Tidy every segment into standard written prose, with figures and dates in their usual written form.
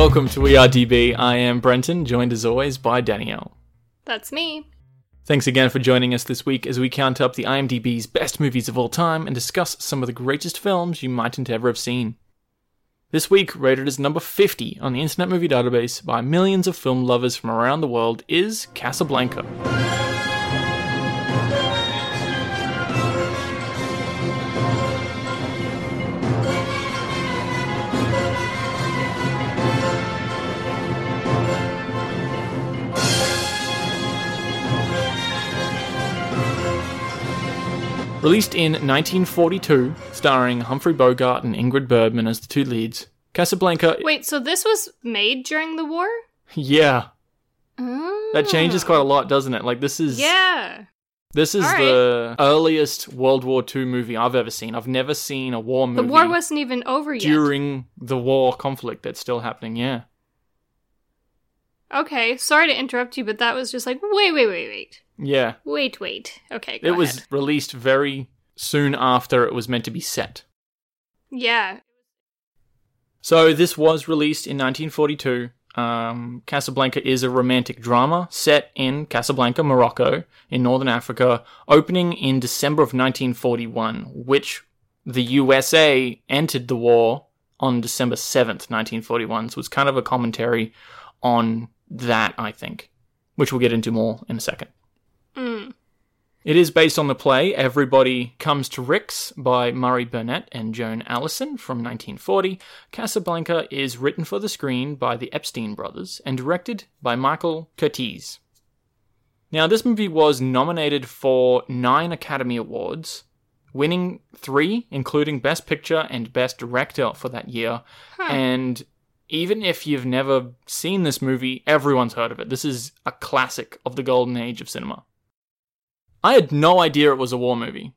Welcome to We Are DB. I am Brenton, joined as always by Danielle. That's me. Thanks again for joining us this week as we count up the IMDb's best movies of all time and discuss some of the greatest films you mightn't ever have seen. This week, rated as number 50 on the Internet Movie Database by millions of film lovers from around the world, is Casablanca. Released in 1942, starring Humphrey Bogart and Ingrid Bergman as the two leads, Casablanca... Wait, so this was made during the war? Yeah. Oh. That changes quite a lot, doesn't it? Like, this is... Yeah. This is the earliest World War II movie I've ever seen. I've never seen a war movie... The war wasn't even over yet. ...during the war conflict that's still happening, yeah. Okay, sorry to interrupt you, but that was just like, wait. Yeah. Wait. Okay, go ahead. It was released very soon after it was meant to be set. Yeah. So this was released in 1942. Casablanca is a romantic drama set in Casablanca, Morocco, in northern Africa, opening in December of 1941, which the USA entered the war on December 7th, 1941. So it's kind of a commentary on that, I think, which we'll get into more in a second. Mm. It is based on the play Everybody Comes to Rick's by Murray Burnett and Joan Allison from 1940. Casablanca is written for the screen by the Epstein brothers and directed by Michael Curtiz. Now, this movie was nominated for 9 Academy Awards, winning 3, including Best Picture and Best Director for that year. And even if you've never seen this movie, everyone's heard of it. This is a classic of the golden age of cinema. I had no idea it was a war movie.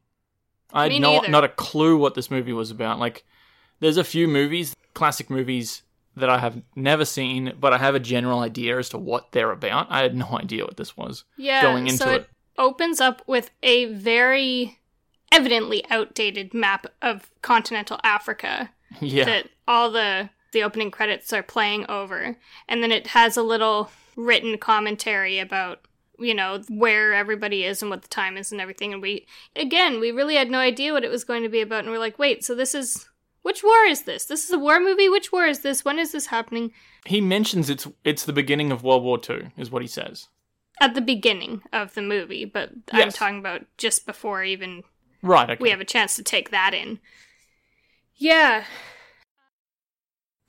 I had not a clue what this movie was about. Like, there's a few movies, classic movies, that I have never seen, but I have a general idea as to what they're about. I had no idea what this was going into it. Yeah, so it opens up with a very evidently outdated map of continental Africa. Yeah. That all the opening credits are playing over, and then it has a little written commentary about, you know, where everybody is and what the time is and everything, and we really had no idea what it was going to be about, and we're like, wait, so this is, which war is this? This is a war movie? Which war is this? When is this happening? He mentions it's the beginning of World War II, is what he says. At the beginning of the movie, but yes. I'm talking about just before even we have a chance to take that in. Yeah.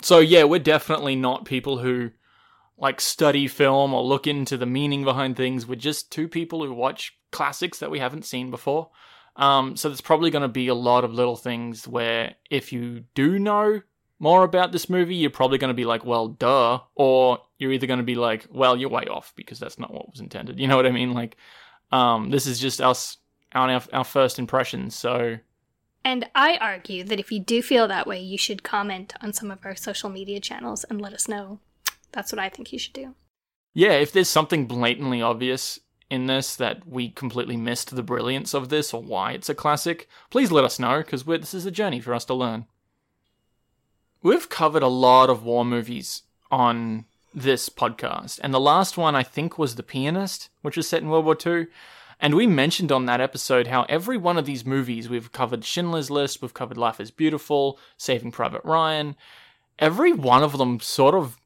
So, yeah, we're definitely not people who, like, study film or look into the meaning behind things. We're just two people who watch classics that we haven't seen before. So there's probably going to be a lot of little things where if you do know more about this movie, you're probably going to be like, well, duh. Or you're either going to be like, well, you're way off because that's not what was intended. You know what I mean? Like, this is just us on our first impressions, so... And I argue that if you do feel that way, you should comment on some of our social media channels and let us know. That's what I think you should do. Yeah, if there's something blatantly obvious in this that we completely missed the brilliance of this or why it's a classic, please let us know, because this is a journey for us to learn. We've covered a lot of war movies on this podcast, and the last one I think was The Pianist, which is set in World War II. And we mentioned on that episode how every one of these movies, we've covered Schindler's List, we've covered Life is Beautiful, Saving Private Ryan, every one of them sort of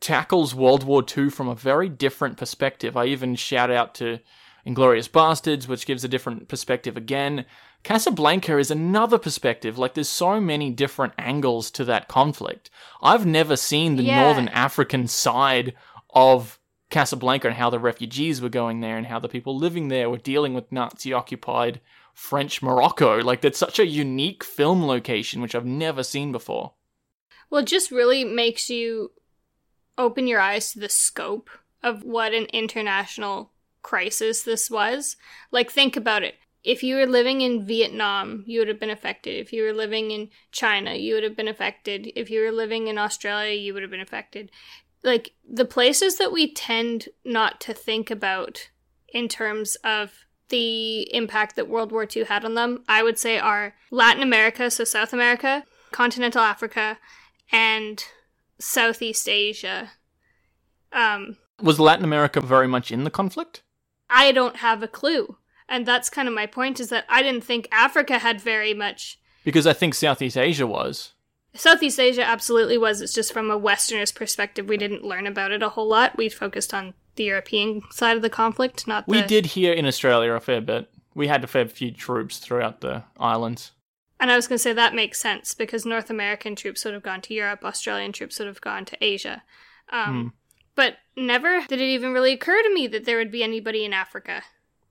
tackles World War II from a very different perspective. I even shout out to Inglourious Bastards, which gives a different perspective again. Casablanca is another perspective. Like, there's so many different angles to that conflict. I've never seen the Northern African side of Casablanca and how the refugees were going there and how the people living there were dealing with Nazi-occupied French Morocco. Like, that's such a unique film location, which I've never seen before. Well, it just really makes you open your eyes to the scope of what an international crisis this was. Like, think about it. If you were living in Vietnam, you would have been affected. If you were living in China, you would have been affected. If you were living in Australia, you would have been affected. Like, the places that we tend not to think about in terms of the impact that World War II had on them, I would say are Latin America, so South America, continental Africa, and Southeast Asia. Was Latin America very much in the conflict? I don't have a clue. And that's kind of my point, is that I didn't think Africa had very much. Because I think Southeast Asia was. Southeast Asia absolutely was. It's just from a Westerner's perspective, we didn't learn about it a whole lot. We focused on the European side of the conflict, not the... We did here in Australia a fair bit. We had a fair few troops throughout the islands. And I was going to say that makes sense, because North American troops would have gone to Europe, Australian troops would have gone to Asia. But never did it even really occur to me that there would be anybody in Africa.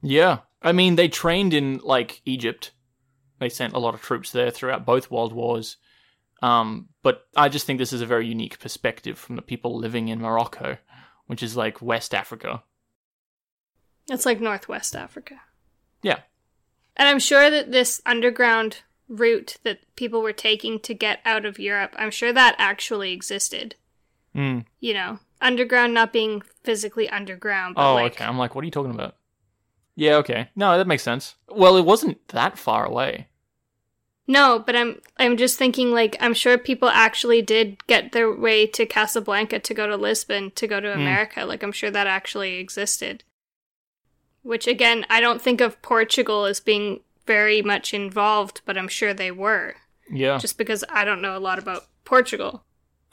Yeah. I mean, they trained in, like, Egypt. They sent a lot of troops there throughout both world wars. But I just think this is a very unique perspective from the people living in Morocco, which is, like, West Africa. It's like Northwest Africa. Yeah. And I'm sure that this underground route that people were taking to get out of Europe, I'm sure that actually existed. Mm. You know, underground not being physically underground. But okay. I'm like, what are you talking about? Yeah, okay. No, that makes sense. Well, it wasn't that far away. No, but I'm just thinking, like, I'm sure people actually did get their way to Casablanca to go to Lisbon to go to America. Like, I'm sure that actually existed. Which, again, I don't think of Portugal as being very much involved, but I'm sure they were. Yeah. Just because I don't know a lot about Portugal.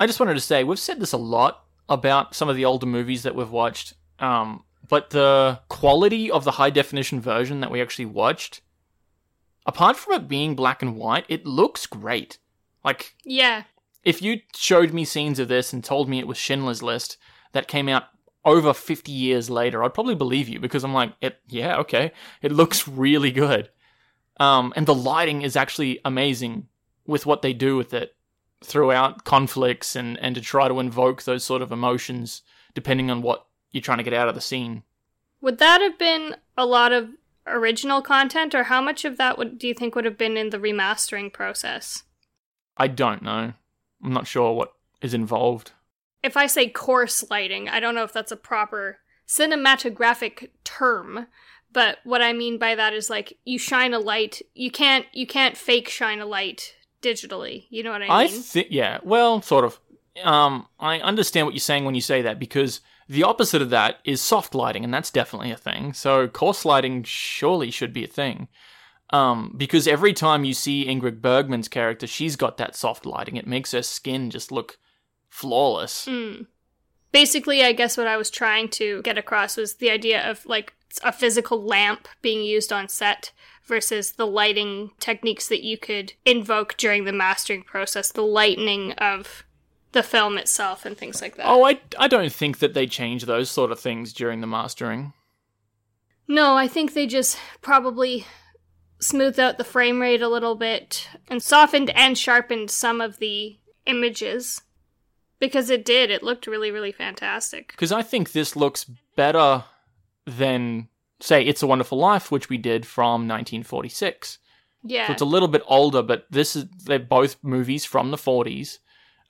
I just wanted to say, we've said this a lot about some of the older movies that we've watched, but the quality of the high-definition version that we actually watched, apart from it being black and white, it looks great. Like, yeah. If you showed me scenes of this and told me it was Schindler's List that came out over 50 years later, I'd probably believe you, because I'm like, okay. It looks really good. And the lighting is actually amazing with what they do with it throughout conflicts and to try to invoke those sort of emotions depending on what you're trying to get out of the scene. Would that have been a lot of original content, or how much of that do you think would have been in the remastering process? I don't know. I'm not sure what is involved. If I say coarse lighting, I don't know if that's a proper cinematographic term, but what I mean by that is, like, you shine a light, you can't fake shine a light digitally, you know what I mean? Yeah, well, sort of. I understand what you're saying when you say that, because the opposite of that is soft lighting, and that's definitely a thing. So coarse lighting surely should be a thing. Because every time you see Ingrid Bergman's character, she's got that soft lighting. It makes her skin just look flawless. Mm. Basically, I guess what I was trying to get across was the idea of, like, a physical lamp being used on set versus the lighting techniques that you could invoke during the mastering process, the lightening of the film itself and things like that. Oh, I don't think that they change those sort of things during the mastering. No, I think they just probably smoothed out the frame rate a little bit and softened and sharpened some of the images. Because it did. It looked really, really fantastic. Because I think this looks better than, say, It's a Wonderful Life, which we did from 1946. Yeah. So it's a little bit older, but they're both movies from the 40s.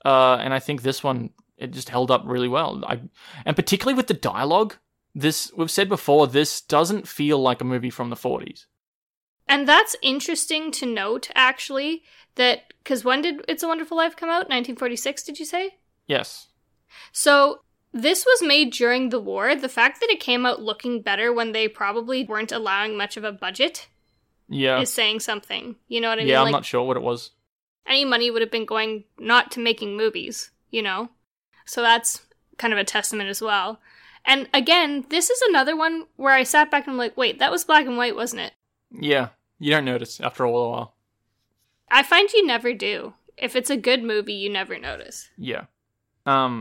And I think this one, it just held up really well. And particularly with the dialogue, we've said before, this doesn't feel like a movie from the 40s. And that's interesting to note, actually, that, because when did It's a Wonderful Life come out? 1946, did you say? Yes. So this was made during the war. The fact that it came out looking better when they probably weren't allowing much of a budget is saying something. You know what I mean? Yeah, I'm not sure what it was. Any money would have been going not to making movies, you know? So that's kind of a testament as well. And again, this is another one where I sat back and I'm like, wait, that was black and white, wasn't it? Yeah, you don't notice after a little while. I find you never do. If it's a good movie, you never notice. Yeah. So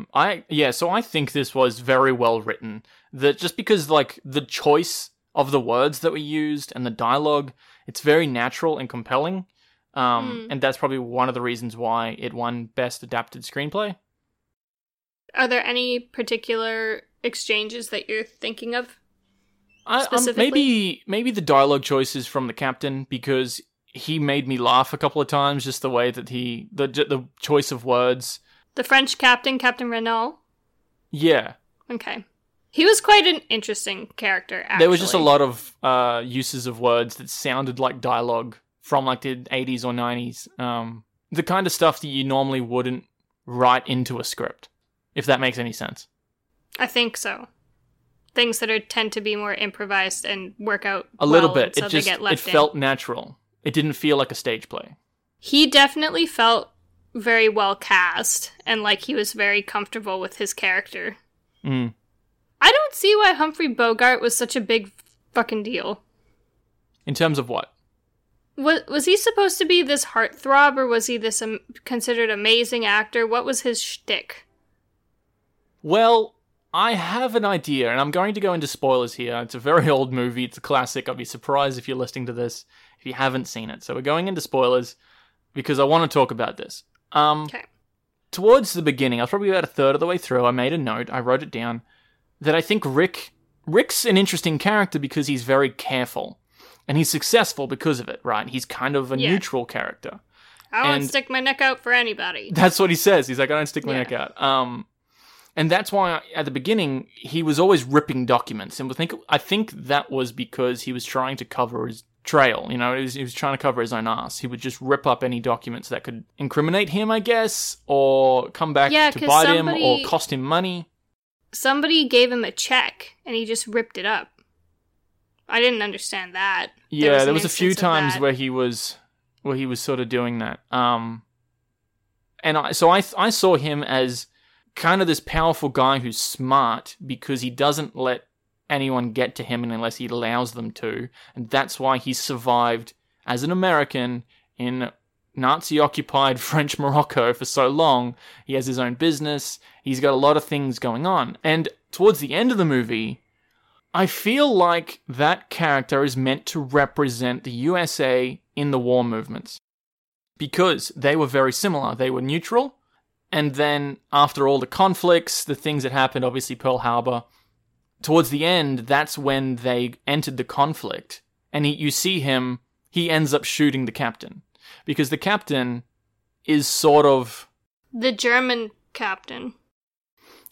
I think this was very well written. That just because, like, the choice of the words that we used and the dialogue, it's very natural and compelling. And that's probably one of the reasons why it won Best Adapted Screenplay. Are there any particular exchanges that you're thinking of specifically? Maybe the dialogue choices from the captain, because he made me laugh a couple of times, just the way that the choice of words. The French captain, Captain Renault? Yeah. Okay. He was quite an interesting character, actually. There was just a lot of uses of words that sounded like dialogue from, like, the 80s or 90s. The kind of stuff that you normally wouldn't right into a script, if that makes any sense. I think so. Things that tend to be more improvised and work out a little bit. So it felt natural. It didn't feel like a stage play. He definitely felt very well cast and like he was very comfortable with his character. Mm. I don't see why Humphrey Bogart was such a big fucking deal. In terms of what? Was he supposed to be this heartthrob, or was he this considered amazing actor? What was his shtick? Well, I have an idea, and I'm going to go into spoilers here. It's a very old movie. It's a classic. I'd be surprised if you're listening to this if you haven't seen it. So we're going into spoilers because I want to talk about this. Okay. Towards the beginning, I was probably about a third of the way through, I made a note, I wrote it down, that I think Rick's an interesting character because he's very careful. And he's successful because of it, right? He's kind of a neutral character. I don't stick my neck out for anybody. That's what he says. He's like, I don't stick my neck out. And that's why at the beginning, he was always ripping documents. And I think that was because he was trying to cover his trail. You know, he was trying to cover his own ass. He would just rip up any documents that could incriminate him, I guess, or come back to bite him or cost him money. Somebody gave him a check and he just ripped it up. I didn't understand that. Yeah, there was a few times where he was sort of doing that. I saw him as kind of this powerful guy who's smart because he doesn't let anyone get to him unless he allows them to, and that's why he survived as an American in Nazi-occupied French Morocco for so long. He has his own business. He's got a lot of things going on, and towards the end of the movie, I feel like that character is meant to represent the USA in the war movements because they were very similar. They were neutral, and then after all the conflicts, the things that happened, obviously Pearl Harbor, towards the end, that's when they entered the conflict, and you see him, he ends up shooting the captain because the captain is sort of... The German captain.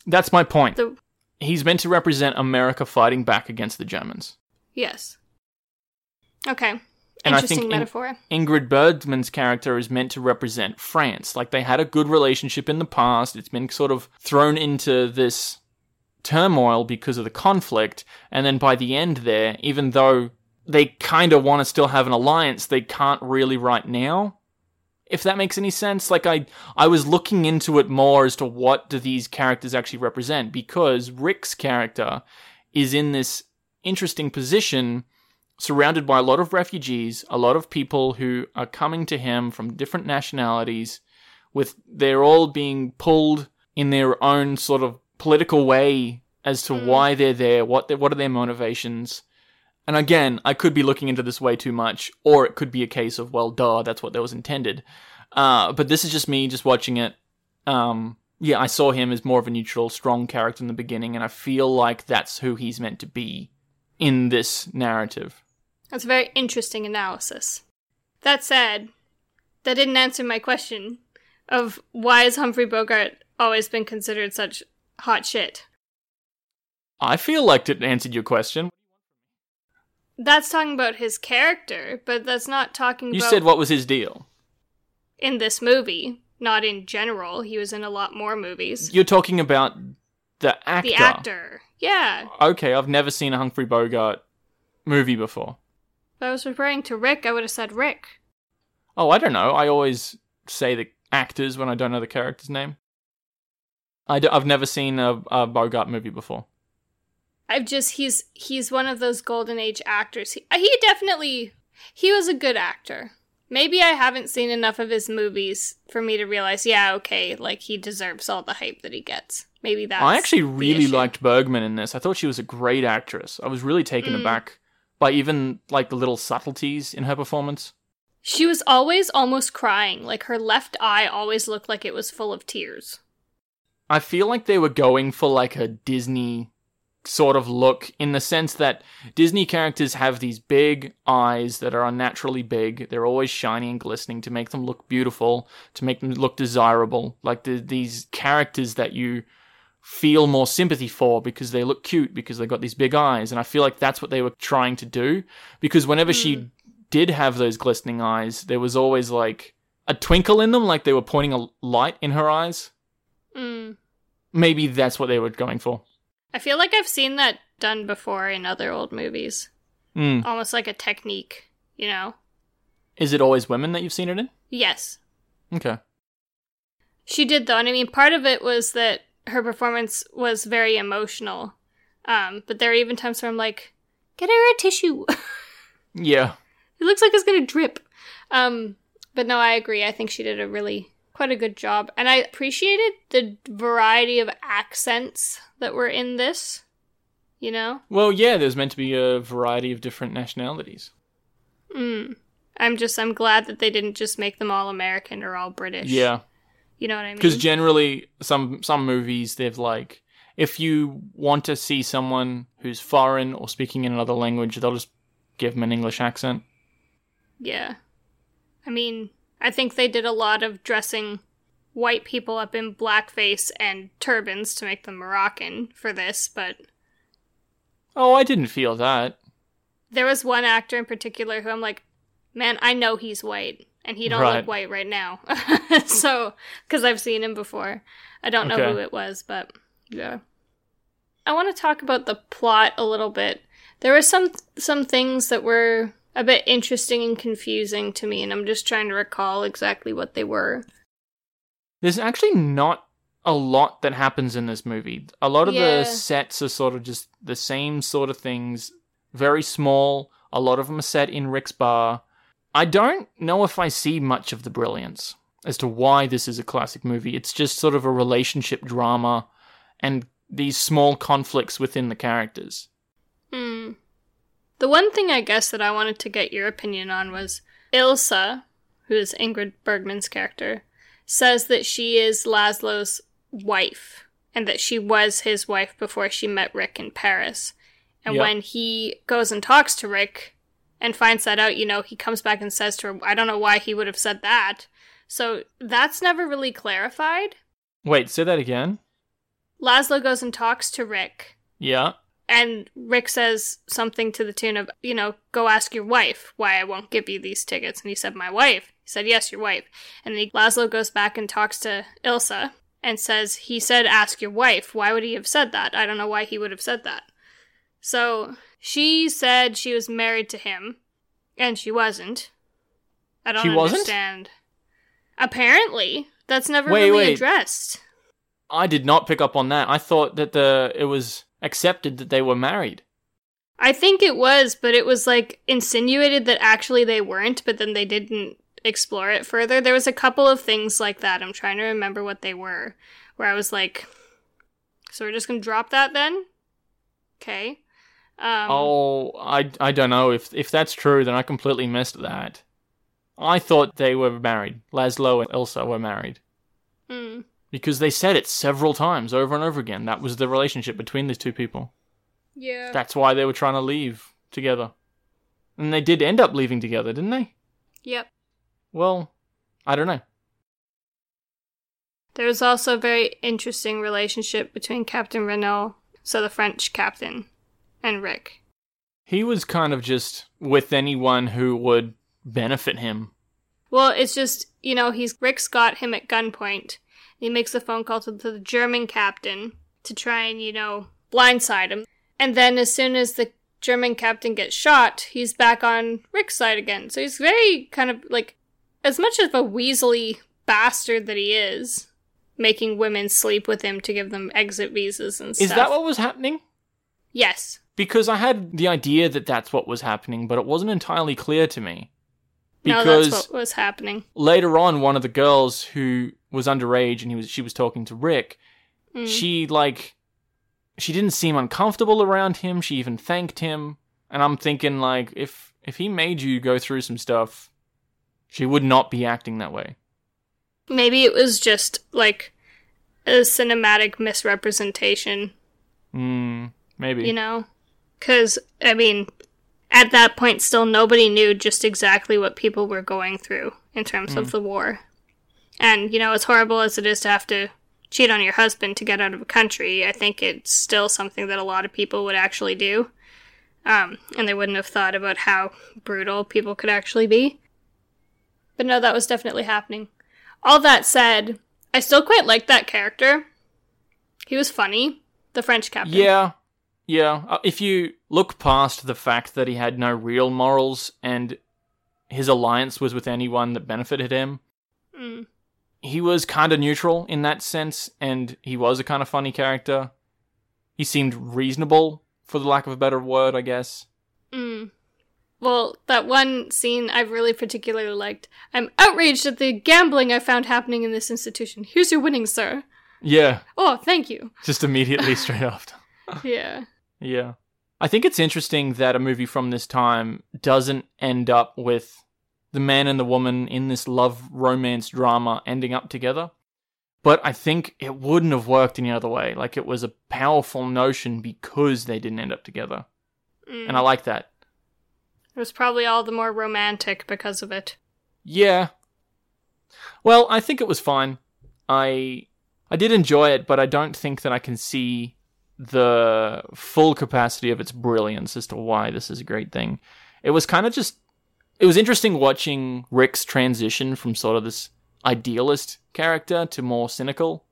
That's my point. He's meant to represent America fighting back against the Germans. Yes. Okay. Interesting metaphor. Ingrid Bergman's character is meant to represent France. Like, they had a good relationship in the past. It's been sort of thrown into this turmoil because of the conflict. And then by the end there, even though they kind of want to still have an alliance, they can't really right now. If that makes any sense. Like, I was looking into it more as to what do these characters actually represent, because Rick's character is in this interesting position, surrounded by a lot of refugees, a lot of people who are coming to him from different nationalities, they're all being pulled in their own sort of political way as to why they're there, what are their motivations. And again, I could be looking into this way too much, or it could be a case of, well, duh, that's what that was intended. But this is just me just watching it. I saw him as more of a neutral, strong character in the beginning, and I feel like that's who he's meant to be in this narrative. That's a very interesting analysis. That said, that didn't answer my question of why has Humphrey Bogart always been considered such hot shit? I feel like it answered your question. That's talking about his character, but that's not talking about... You said what was his deal? In this movie, not in general. He was in a lot more movies. You're talking about the actor? The actor, yeah. Okay, I've never seen a Humphrey Bogart movie before. If I was referring to Rick, I would have said Rick. Oh, I don't know. I always say the actors when I don't know the character's name. I've never seen a Bogart movie before. He's one of those golden age actors. He was a good actor. Maybe I haven't seen enough of his movies for me to realize, he deserves all the hype that he gets. Maybe that's I actually really liked Bergman in this. I thought she was a great actress. I was really taken aback by even, the little subtleties in her performance. She was always almost crying. Her left eye always looked like it was full of tears. I feel like they were going for, a Disney... sort of look, in the sense that Disney characters have these big eyes that are unnaturally big. They're always shiny and glistening to make them look beautiful, to make them look desirable. These characters that you feel more sympathy for because they look cute, because they've got these big eyes. And I feel like that's what they were trying to do, because whenever she did have those glistening eyes, there was always a twinkle in them, like they were pointing a light in her eyes. Mm. Maybe that's what they were going for. I feel like I've seen that done before in other old movies. Mm. Almost like a technique, you know? Is it always women that you've seen it in? Yes. Okay. She did, though, and I mean, part of it was that her performance was very emotional, but there are even times where I'm like, get her a tissue. Yeah. It looks like it's going to drip. But no, I agree. I think she did quite a good job. And I appreciated the variety of accents that were in this, you know? Well, yeah, there's meant to be a variety of different nationalities. Mm. I'm glad that they didn't just make them all American or all British. Yeah. You know what I mean? Because generally, some movies, they've like, if you want to see someone who's foreign or speaking in another language, they'll just give them an English accent. Yeah. I mean, I think they did a lot of dressing white people up in blackface and turbans to make them Moroccan for this, but... Oh, I didn't feel that. There was one actor in particular who I'm like, man, I know he's white, and he don't look white right now. So, because I've seen him before. I don't know who it was, but yeah. I want to talk about the plot a little bit. There were some things that were a bit interesting and confusing to me, and I'm just trying to recall exactly what they were. There's actually not a lot that happens in this movie. A lot of the sets are sort of just the same sort of things, very small. A lot of them are set in Rick's bar. I don't know if I see much of the brilliance as to why this is a classic movie. It's just sort of a relationship drama and these small conflicts within the characters. Hmm. The one thing I guess that I wanted to get your opinion on was Ilsa, who is Ingrid Bergman's character, says that she is Laszlo's wife and that she was his wife before she met Rick in Paris. And when he goes and talks to Rick and finds that out, you know, he comes back and says to her, I don't know why he would have said that. So that's never really clarified. Wait, say that again? Laszlo goes and talks to Rick. Yeah. And Rick says something to the tune of, you know, go ask your wife why I won't give you these tickets. And he said, my wife? He said, yes, your wife. And then Laszlo goes back and talks to Ilsa and says, he said, ask your wife. Why would he have said that? I don't know why he would have said that. So she said she was married to him, and she wasn't. I don't understand. Apparently. That's never really addressed. I did not pick up on that. I thought that it was accepted that they were married. I think it was, but it was like insinuated that actually they weren't, but then they didn't explore it further. There was a couple of things like that. I'm trying to remember what they were, where I was like, so we're just going to drop that then? Okay. I don't know. If that's true, then I completely missed that. I thought they were married. Laszlo and Ilsa were married. Hmm. Because they said it several times, over and over again. That was the relationship between these two people. Yeah. That's why they were trying to leave together. And they did end up leaving together, didn't they? Yep. Well, I don't know. There was also a very interesting relationship between Captain Renault, so the French captain, and Rick. He was kind of just with anyone who would benefit him. Well, it's just, you know, Rick's got him at gunpoint. He makes a phone call to the German captain to try and, you know, blindside him. And then as soon as the German captain gets shot, he's back on Rick's side again. So he's very kind of, like, as much of a weaselly bastard that he is, making women sleep with him to give them exit visas and stuff. Is that what was happening? Yes. Because I had the idea that that's what was happening, but it wasn't entirely clear to me. Because no, that's what was happening. Later on, one of the girls who was underage and she was talking to Rick, she didn't seem uncomfortable around him. She even thanked him. And I'm thinking, like, if he made you go through some stuff, she would not be acting that way. Maybe it was just, like, a cinematic misrepresentation. Maybe. You know? Because, I mean, at that point, still nobody knew just exactly what people were going through in terms of the war. And, you know, as horrible as it is to have to cheat on your husband to get out of a country, I think it's still something that a lot of people would actually do. And they wouldn't have thought about how brutal people could actually be. But no, that was definitely happening. All that said, I still quite liked that character. He was funny. The French captain. Yeah. Yeah. If you look past the fact that he had no real morals and his alliance was with anyone that benefited him, he was kind of neutral in that sense, and he was a kind of funny character. He seemed reasonable, for the lack of a better word, I guess. Well, that one scene I really particularly liked. I'm outraged at the gambling I found happening in this institution. Here's your winnings, sir. Yeah. Oh, thank you. Just immediately straight after. Yeah. Yeah. I think it's interesting that a movie from this time doesn't end up with the man and the woman in this love romance drama ending up together. But I think it wouldn't have worked any other way. Like, it was a powerful notion because they didn't end up together. And I like that. It was probably all the more romantic because of it. Yeah. Well, I think it was fine. I did enjoy it, but I don't think that I can see the full capacity of its brilliance as to why this is a great thing. It was kind of just... It was interesting watching Rick's transition from sort of this idealist character to more cynical.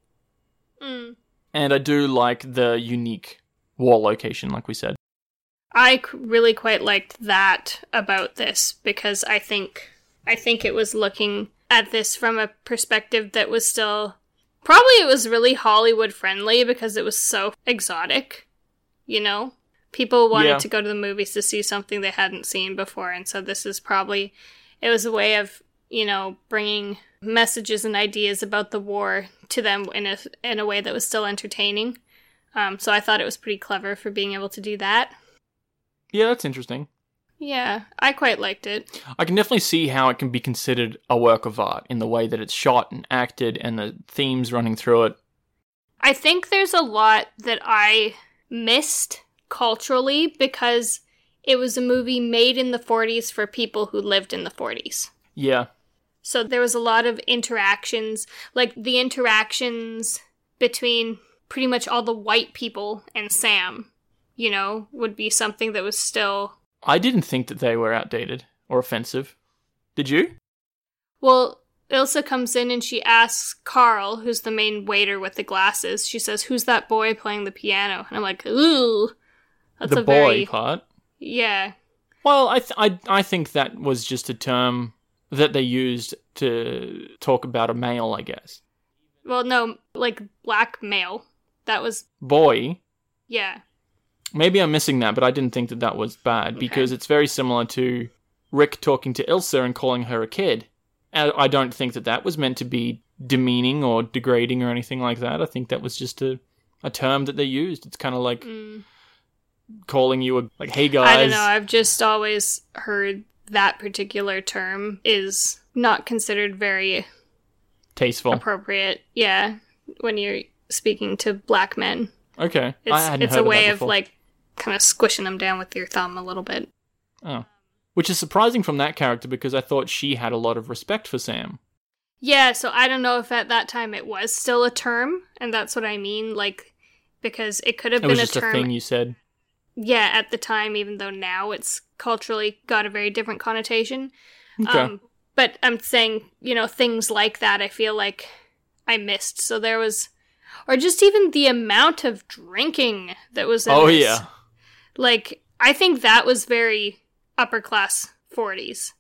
And I do like the unique war location, like we said. I really quite liked that about this, because I think it was looking at this from a perspective that was still... Probably it was really Hollywood-friendly because it was so exotic, you know? People wanted to go to the movies to see something they hadn't seen before, and so this is probably... It was a way of, you know, bringing messages and ideas about the war to them in a way that was still entertaining. So I thought it was pretty clever for being able to do that. Yeah, that's interesting. Yeah, I quite liked it. I can definitely see how it can be considered a work of art in the way that it's shot and acted and the themes running through it. I think there's a lot that I missed culturally because it was a movie made in the 40s for people who lived in the 40s. Yeah. So there was a lot of interactions, like the interactions between pretty much all the white people and Sam, you know, would be something that was still... I didn't think that they were outdated or offensive. Did you? Well, Ilsa comes in and she asks Carl, who's the main waiter with the glasses, she says, who's that boy playing the piano? And I'm like, ooh. That's the boy part? Yeah. Well, I think that was just a term that they used to talk about a male, I guess. Well, no, like black male. That was... Boy? Yeah. Maybe I'm missing that, but I didn't think that that was bad, because it's very similar to Rick talking to Ilsa and calling her a kid. I don't think that that was meant to be demeaning or degrading or anything like that. I think that was just a term that they used. It's kind of like calling you like, hey guys. I don't know, I've just always heard that particular term is not considered very... Tasteful. Appropriate, yeah, when you're speaking to black men. Okay, It's a way of like... kind of squishing them down with your thumb a little bit. Oh. Which is surprising from that character because I thought she had a lot of respect for Sam. Yeah, so I don't know if at that time it was still a term, and that's what I mean, like, because it could have been a term... It was just a thing you said. Yeah, at the time, even though now it's culturally got a very different connotation. Okay. But I'm saying, you know, things like that I feel like I missed. So there was... Or just even the amount of drinking that was in this. Yeah. Like, I think that was very upper-class 40s.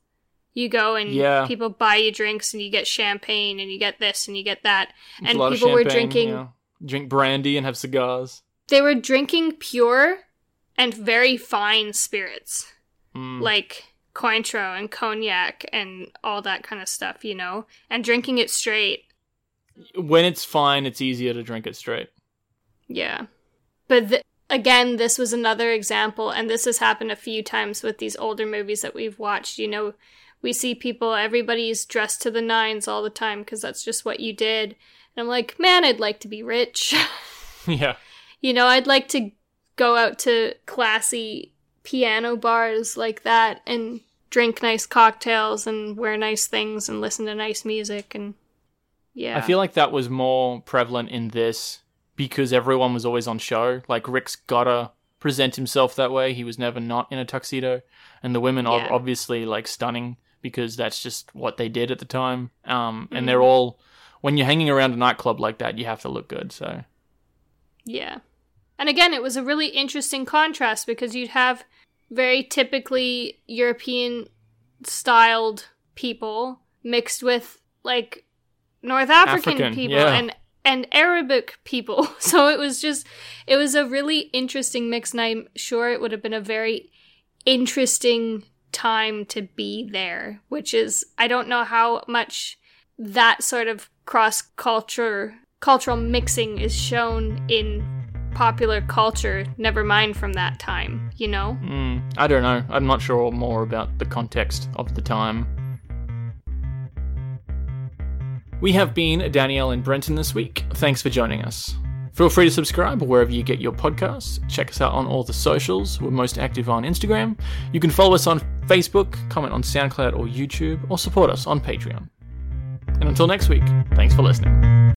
You go and people buy you drinks and you get champagne and you get this and you get that. And people were drinking... Yeah. Drink brandy and have cigars. They were drinking pure and very fine spirits. Like Cointreau and Cognac and all that kind of stuff, you know? And drinking it straight. When it's fine, it's easier to drink it straight. Yeah. But again, this was another example, and this has happened a few times with these older movies that we've watched. You know, we see people, everybody's dressed to the nines all the time because that's just what you did. And I'm like, man, I'd like to be rich. Yeah. You know, I'd like to go out to classy piano bars like that and drink nice cocktails and wear nice things and listen to nice music and... Yeah. I feel like that was more prevalent in this because everyone was always on show. Like, Rick's gotta present himself that way. He was never not in a tuxedo. And the women are obviously, like, stunning because that's just what they did at the time. And they're all... When you're hanging around a nightclub like that, you have to look good, so... Yeah. And again, it was a really interesting contrast because you'd have very typically European-styled people mixed with, like, North African people and Arabic people. So it was just, it was a really interesting mix, and I'm sure it would have been a very interesting time to be there, which is, I don't know how much that sort of cultural mixing is shown in popular culture, never mind from that time, you know? I don't know. I'm not sure more about the context of the time. We have been Danielle and Brenton this week. Thanks for joining us. Feel free to subscribe wherever you get your podcasts. Check us out on all the socials. We're most active on Instagram. You can follow us on Facebook, comment on SoundCloud or YouTube, or support us on Patreon. And until next week, thanks for listening.